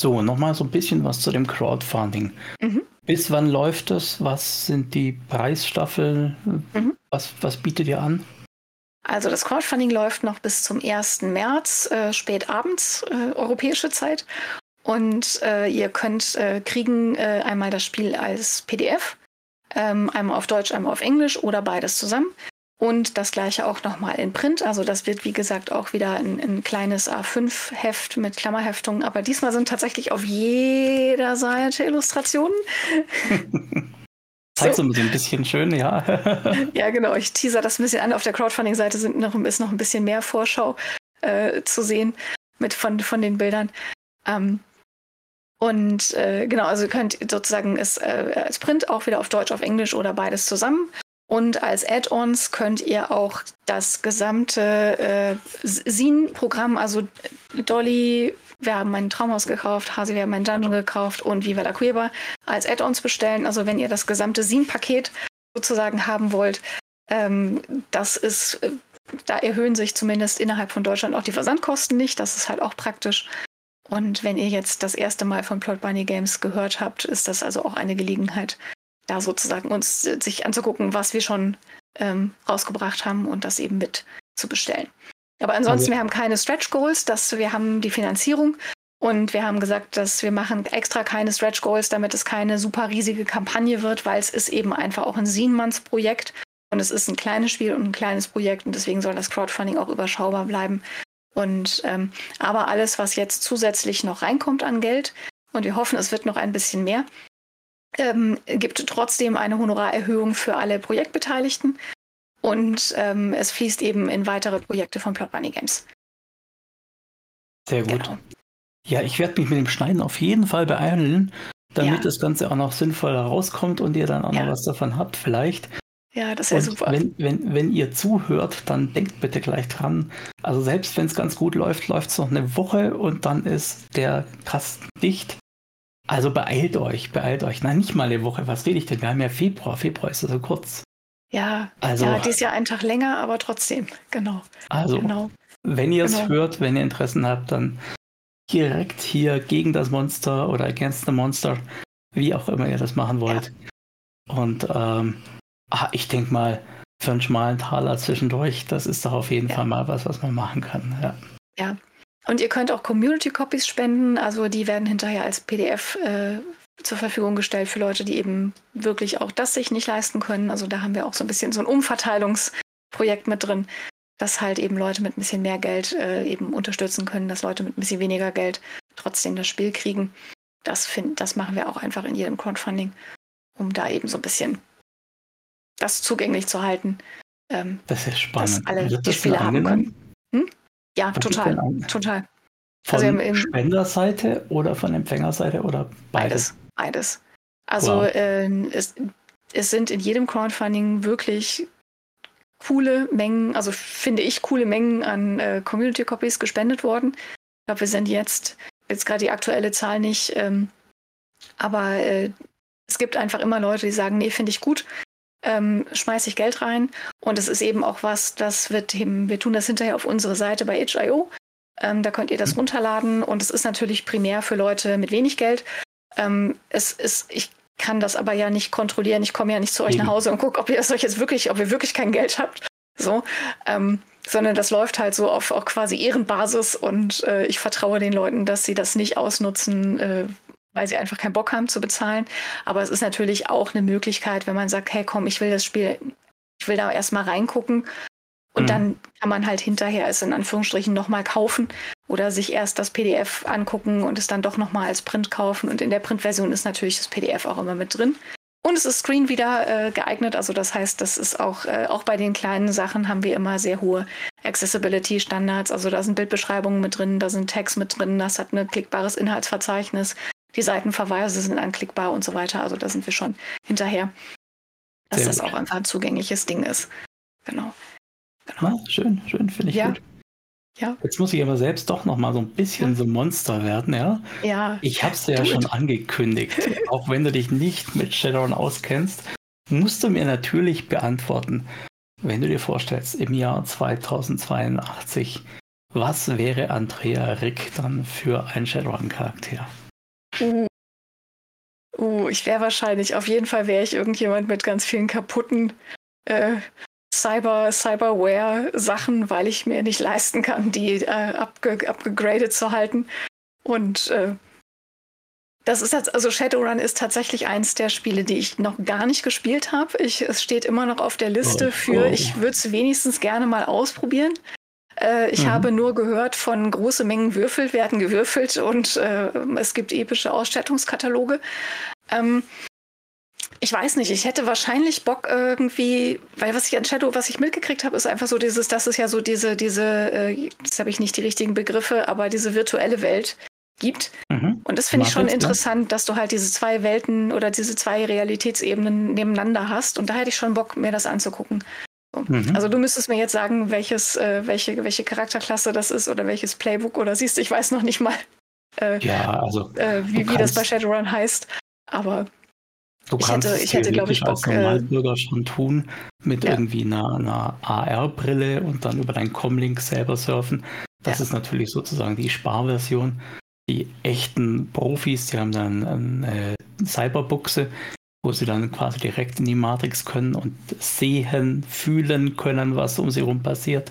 So, nochmal so ein bisschen was zu dem Crowdfunding. Mhm. Bis wann läuft das? Was sind die Preisstaffeln? Mhm. Was, was bietet ihr an? Also das Crowdfunding läuft noch bis zum ersten März, äh, spät abends, äh, europäische Zeit. Und äh, ihr könnt äh, kriegen äh, einmal das Spiel als P D F, ähm, einmal auf Deutsch, einmal auf Englisch oder beides zusammen. Und das gleiche auch nochmal in Print. Also das wird, wie gesagt, auch wieder ein, ein kleines A fünf Heft mit Klammerheftung. Aber diesmal sind tatsächlich auf jeder Seite Illustrationen. Zeigst du mir so ein bisschen schön, ja. Ja, genau. Ich teaser das ein bisschen an. Auf der Crowdfunding-Seite sind noch, ist noch ein bisschen mehr Vorschau äh, zu sehen mit von, von den Bildern. Ähm, und äh, genau, also ihr könnt sozusagen es äh, als Print auch wieder auf Deutsch, auf Englisch oder beides zusammen. Und als Add-ons könnt ihr auch das gesamte Zine-Programm, äh, also Dolly, wir haben ein Traumhaus gekauft, Hasi, wir haben einen Dungeon gekauft und Viva la Queerball als Add-ons bestellen. Also wenn ihr das gesamte Zine-Paket sozusagen haben wollt, ähm, das ist, äh, da erhöhen sich zumindest innerhalb von Deutschland auch die Versandkosten nicht. Das ist halt auch praktisch. Und wenn ihr jetzt das erste Mal von Plot Bunny Games gehört habt, ist das also auch eine Gelegenheit, da sozusagen uns sich anzugucken, was wir schon ähm, rausgebracht haben und das eben mit zu bestellen. Aber ansonsten, also, wir haben keine Stretch Goals, dass wir haben die Finanzierung und wir haben gesagt, dass wir machen extra keine Stretch Goals, damit es keine super riesige Kampagne wird, weil es ist eben einfach auch ein Sienmanns-Projekt und es ist ein kleines Spiel und ein kleines Projekt und deswegen soll das Crowdfunding auch überschaubar bleiben. Und ähm, aber alles, was jetzt zusätzlich noch reinkommt an Geld, und wir hoffen, es wird noch ein bisschen mehr, Ähm, gibt trotzdem eine Honorarerhöhung für alle Projektbeteiligten und ähm, es fließt eben in weitere Projekte von Plot Bunny Games. Sehr gut. Genau. Ja, ich werde mich mit dem Schneiden auf jeden Fall beeilen, damit ja. das Ganze auch noch sinnvoller rauskommt und ihr dann auch ja. noch was davon habt vielleicht. Ja, das wäre super. Wenn, wenn, wenn ihr zuhört, dann denkt bitte gleich dran. Also selbst wenn es ganz gut läuft, läuft es noch eine Woche und dann ist der Kasten dicht. Also beeilt euch, beeilt euch. Nein, nicht mal eine Woche. Was rede ich denn? Wir haben ja Februar. Februar ist ja so kurz. Ja, also, ja, die ist ja einen Tag länger, aber trotzdem. Genau. Also, genau. wenn ihr es genau. hört, wenn ihr Interessen habt, dann direkt hier gegen das Monster oder Against the Monster, wie auch immer ihr das machen wollt. Ja. Und ähm, ah, ich denke mal, für einen schmalen Taler zwischendurch, das ist doch auf jeden ja. Fall mal was, was man machen kann. Ja. ja. Und ihr könnt auch Community-Copies spenden, also die werden hinterher als P D F äh, zur Verfügung gestellt für Leute, die eben wirklich auch das sich nicht leisten können. Also da haben wir auch so ein bisschen so ein Umverteilungsprojekt mit drin, dass halt eben Leute mit ein bisschen mehr Geld äh, eben unterstützen können, dass Leute mit ein bisschen weniger Geld trotzdem das Spiel kriegen. Das, find, das machen wir auch einfach in jedem Crowdfunding, um da eben so ein bisschen das zugänglich zu halten. Ähm, das ist spannend. Dass alle das die Spiele haben können. Hm? Ja, was total, total. Von also im, Spenderseite oder von Empfängerseite oder beides? Beides, beides. Also wow. äh, es, es sind in jedem Crowdfunding wirklich coole Mengen, also finde ich coole Mengen an äh, Community-Copies gespendet worden. Ich glaube, wir sind jetzt, jetzt gerade die aktuelle Zahl nicht, ähm, aber äh, es gibt einfach immer Leute, die sagen, nee, finde ich gut, ähm, schmeiß ich Geld rein. Und es ist eben auch was, das wird eben, wir tun das hinterher auf unsere Seite bei itch punkt io. Ähm, da könnt ihr das runterladen und es ist natürlich primär für Leute mit wenig Geld. Ähm, es ist, ich kann das aber ja nicht kontrollieren. Ich komme ja nicht zu euch mhm. nach Hause und gucke, ob ihr das euch jetzt wirklich, ob ihr wirklich kein Geld habt. So, ähm, sondern das läuft halt so auf auch quasi Ehrenbasis und äh, ich vertraue den Leuten, dass sie das nicht ausnutzen, äh, weil sie einfach keinen Bock haben zu bezahlen. Aber es ist natürlich auch eine Möglichkeit, wenn man sagt, hey komm, ich will das Spiel, ich will da erstmal reingucken. Und mhm. dann kann man halt hinterher es in Anführungsstrichen nochmal kaufen oder sich erst das P D F angucken und es dann doch nochmal als Print kaufen. Und in der Printversion ist natürlich das P D F auch immer mit drin. Und es ist Screenreader äh, geeignet. Also das heißt, das ist auch, äh, auch bei den kleinen Sachen haben wir immer sehr hohe Accessibility-Standards. Also da sind Bildbeschreibungen mit drin, da sind Tags mit drin, das hat ein klickbares Inhaltsverzeichnis. Die Seitenverweise sind anklickbar und so weiter. Also da sind wir schon hinterher, dass sehr das gut. auch einfach ein zugängliches Ding ist. Genau. Ah, schön, schön, finde ich ja. gut. Ja. Jetzt muss ich aber selbst doch noch mal so ein bisschen ja. so Monster werden, ja? Ja. Ich hab's dir ja schon angekündigt. Auch wenn du dich nicht mit Shadowrun auskennst, musst du mir natürlich beantworten, wenn du dir vorstellst, im Jahr zweitausendzweiundachtzig, was wäre Andrea Rick dann für ein Shadowrun-Charakter? Uh. Uh, ich wäre wahrscheinlich, auf jeden Fall wäre ich irgendjemand mit ganz vielen kaputten äh, Cyber, Cyberware-Sachen, weil ich mir nicht leisten kann, die äh, upge- upgegradet zu halten. Und äh, das ist jetzt, also Shadowrun ist tatsächlich eins der Spiele, die ich noch gar nicht gespielt habe. Ich, es steht immer noch auf der Liste oh, für, oh. ich würde es wenigstens gerne mal ausprobieren. Äh, ich mhm. habe nur gehört von große Mengen Würfel werden gewürfelt und äh, es gibt epische Ausstattungskataloge. Ähm, Ich weiß nicht, ich hätte wahrscheinlich Bock irgendwie, weil was ich an Shadow, was ich mitgekriegt habe, ist einfach so dieses, das ist ja so diese, diese, äh, jetzt habe ich nicht die richtigen Begriffe, aber diese virtuelle Welt gibt. Mhm. Und das finde ich schon das, interessant, ne? dass du halt diese zwei Welten oder diese zwei Realitätsebenen nebeneinander hast. Und da hätte ich schon Bock, mir das anzugucken. So. Mhm. Also du müsstest mir jetzt sagen, welches, äh, welche, welche Charakterklasse das ist oder welches Playbook oder siehst, ich weiß noch nicht mal, äh, ja, also, äh, wie, wie das bei Shadowrun heißt. Aber Du ich kannst hätte, ich hätte, glaube ich, Bock, als Normalbürger äh, schon tun, mit ja. irgendwie einer, einer A R-Brille und dann über deinen Comlink selber surfen. Das ja. ist natürlich sozusagen die Sparversion. Die echten Profis, die haben dann eine Cyberbuchse, wo sie dann quasi direkt in die Matrix können und sehen, fühlen können, was um sie rum passiert.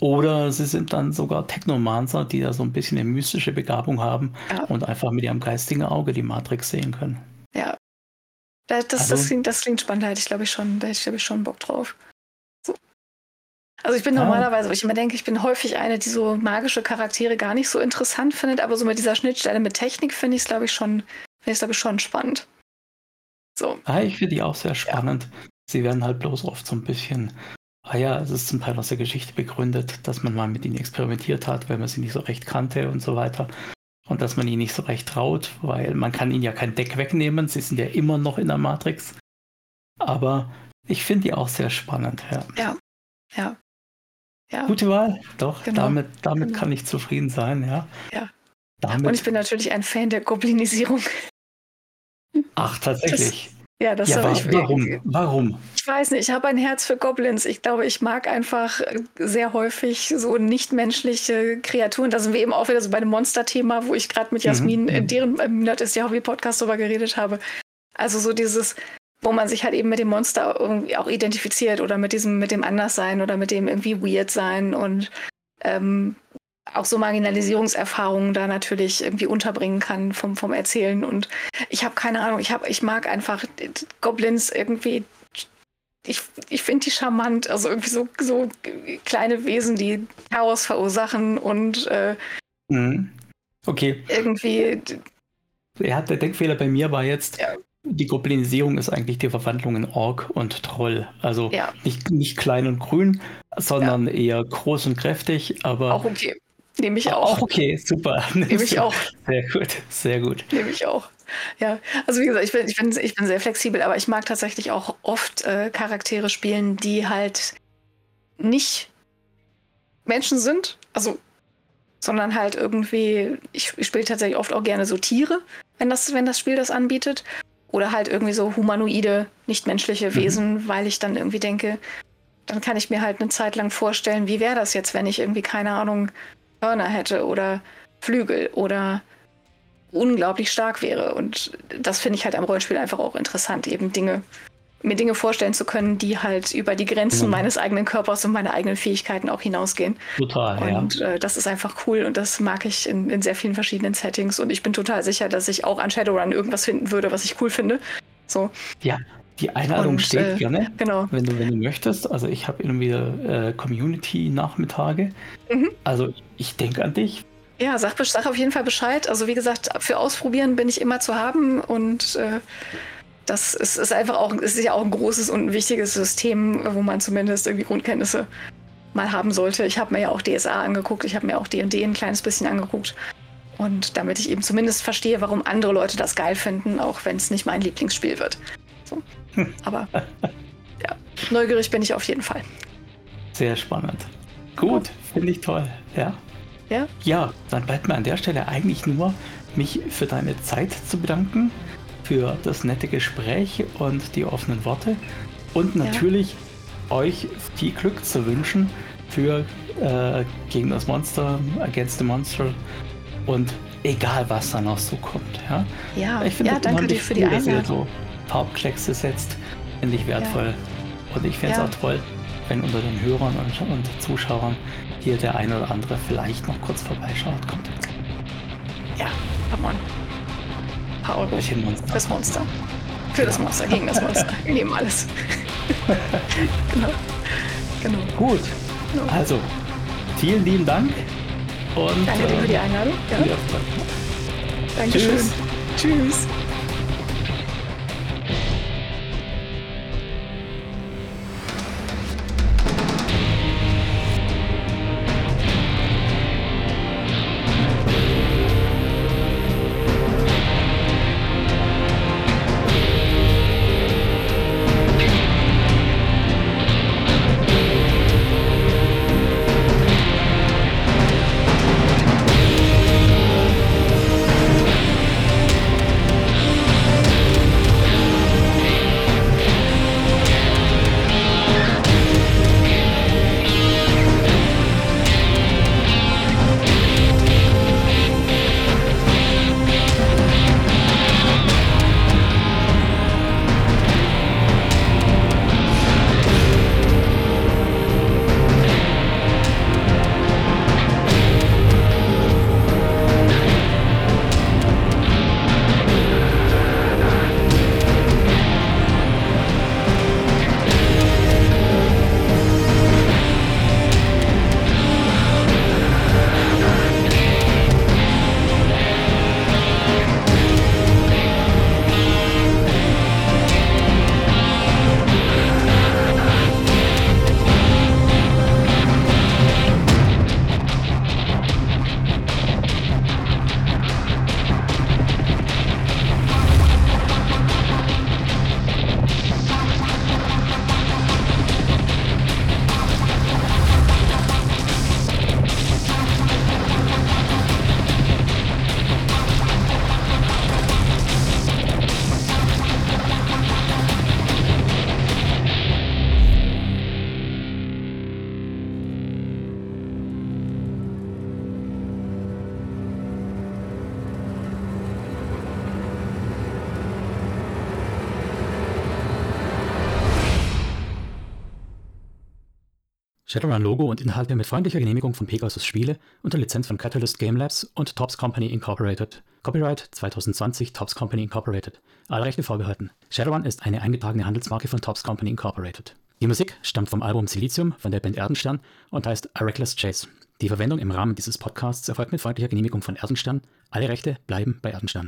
Oder sie sind dann sogar Technomancer, die da so ein bisschen eine mystische Begabung haben ja. und einfach mit ihrem geistigen Auge die Matrix sehen können. Ja. Das, das, das, klingt, das klingt spannend, da hätte ich glaube ich schon, da hätte ich, glaube ich, schon Bock drauf. So. Also ich bin ja. normalerweise, ich immer denke, ich bin häufig eine, die so magische Charaktere gar nicht so interessant findet, aber so mit dieser Schnittstelle mit Technik finde ich es, glaube ich, schon, finde ich glaube ich, schon spannend. So. Ja, ich finde die auch sehr spannend. Ja. Sie werden halt bloß oft so ein bisschen, ah ja, es ist zum Teil aus der Geschichte begründet, dass man mal mit ihnen experimentiert hat, weil man sie nicht so recht kannte und so weiter. Und dass man ihnen nicht so recht traut, weil man kann ihnen ja kein Deck wegnehmen. Sie sind ja immer noch in der Matrix. Aber ich finde die auch sehr spannend. Ja. Ja. ja. ja. Gute Wahl. Doch, genau. damit, damit genau. kann ich zufrieden sein. Ja. ja. Damit. Und ich bin natürlich ein Fan der Goblinisierung. Ach, tatsächlich. Das, ja, das ja, war ich. Warum? Warum? Ich weiß nicht. Ich habe ein Herz für Goblins. Ich glaube, ich mag einfach sehr häufig so nichtmenschliche Kreaturen. Da sind wir eben auch wieder so bei dem Monster-Thema, wo ich gerade mit Jasmin, mhm. in deren im Nerd ist der Hobby-Podcast drüber geredet habe. Also so dieses, wo man sich halt eben mit dem Monster irgendwie auch identifiziert oder mit diesem, mit dem Anderssein oder mit dem irgendwie Weird-Sein und ähm, auch so Marginalisierungserfahrungen da natürlich irgendwie unterbringen kann vom, vom Erzählen. Und ich habe keine Ahnung, ich hab, ich mag einfach Goblins irgendwie, ich, ich finde die charmant, also irgendwie so, so kleine Wesen, die Chaos verursachen und äh, okay. irgendwie... Ja, der Denkfehler bei mir war jetzt, ja. die Goblinisierung ist eigentlich die Verwandlung in Ork und Troll. Also ja. nicht, nicht klein und grün, sondern ja. eher groß und kräftig, aber... Auch okay. Nehme ich auch. Auch okay, super. Nehme ich auch. Sehr gut, sehr gut. Nehme ich auch. Ja, also wie gesagt, ich bin, ich bin, ich bin sehr flexibel, aber ich mag tatsächlich auch oft äh, Charaktere spielen, die halt nicht Menschen sind, also sondern halt irgendwie, ich, ich spiele tatsächlich oft auch gerne so Tiere, wenn das, wenn das Spiel das anbietet. Oder halt irgendwie so humanoide, nichtmenschliche Wesen, mhm. weil ich dann irgendwie denke, dann kann ich mir halt eine Zeit lang vorstellen, wie wäre das jetzt, wenn ich irgendwie, keine Ahnung, Hörner hätte oder Flügel oder unglaublich stark wäre. Und das finde ich halt am Rollenspiel einfach auch interessant, eben Dinge, mir Dinge vorstellen zu können, die halt über die Grenzen mhm. meines eigenen Körpers und meine eigenen Fähigkeiten auch hinausgehen. Total, ja. Und äh, das ist einfach cool und das mag ich in, in sehr vielen verschiedenen Settings und ich bin total sicher, dass ich auch an Shadowrun irgendwas finden würde, was ich cool finde. So. Ja, die Einladung und, steht äh, gerne, genau. wenn du, wenn du möchtest. Also ich habe irgendwie äh, Community-Nachmittage. Mhm. Also ich denke an dich. Ja, sag, sag auf jeden Fall Bescheid. Also wie gesagt, für Ausprobieren bin ich immer zu haben und äh, das ist, ist einfach auch, ist ja auch ein großes und ein wichtiges System, wo man zumindest irgendwie Grundkenntnisse mal haben sollte. Ich habe mir ja auch D S A angeguckt, ich habe mir auch D und D ein kleines bisschen angeguckt. Und damit ich eben zumindest verstehe, warum andere Leute das geil finden, auch wenn es nicht mein Lieblingsspiel wird. So. Aber ja, neugierig bin ich auf jeden Fall. Sehr spannend. Gut, finde ich toll. Ja. Ja? Ja, dann bleibt mir an der Stelle eigentlich nur, mich für deine Zeit zu bedanken, für das nette Gespräch und die offenen Worte und natürlich ja. euch viel Glück zu wünschen für äh, gegen das Monster, Against the Monster und egal was da noch so kommt. Ja, ja. Ich finde, ja, danke dir für die cool, Einladung. Dass ihr so Farbkleckse setzt, finde ich wertvoll ja. und ich finde es ja. auch toll, wenn unter den Hörern und, und Zuschauern hier der ein oder andere vielleicht noch kurz vorbeischaut kommt. Ja, come on. Paar Euro Monster. Fürs Monster. Für das Monster, gegen das Monster. Wir nehmen alles. genau. genau. Gut. Genau. Also, vielen lieben Dank. Und danke dir äh, für die Einladung. Ja. Ja. Dankeschön. Tschüss. Tschüss. Shadowrun-Logo und Inhalte mit freundlicher Genehmigung von Pegasus Spiele unter Lizenz von Catalyst Game Labs und Topps Company Incorporated. Copyright zwanzig zwanzig Topps Company Incorporated. Alle Rechte vorbehalten. Shadowrun ist eine eingetragene Handelsmarke von Topps Company Incorporated. Die Musik stammt vom Album Silizium von der Band Erdenstern und heißt A Reckless Chase. Die Verwendung im Rahmen dieses Podcasts erfolgt mit freundlicher Genehmigung von Erdenstern. Alle Rechte bleiben bei Erdenstern.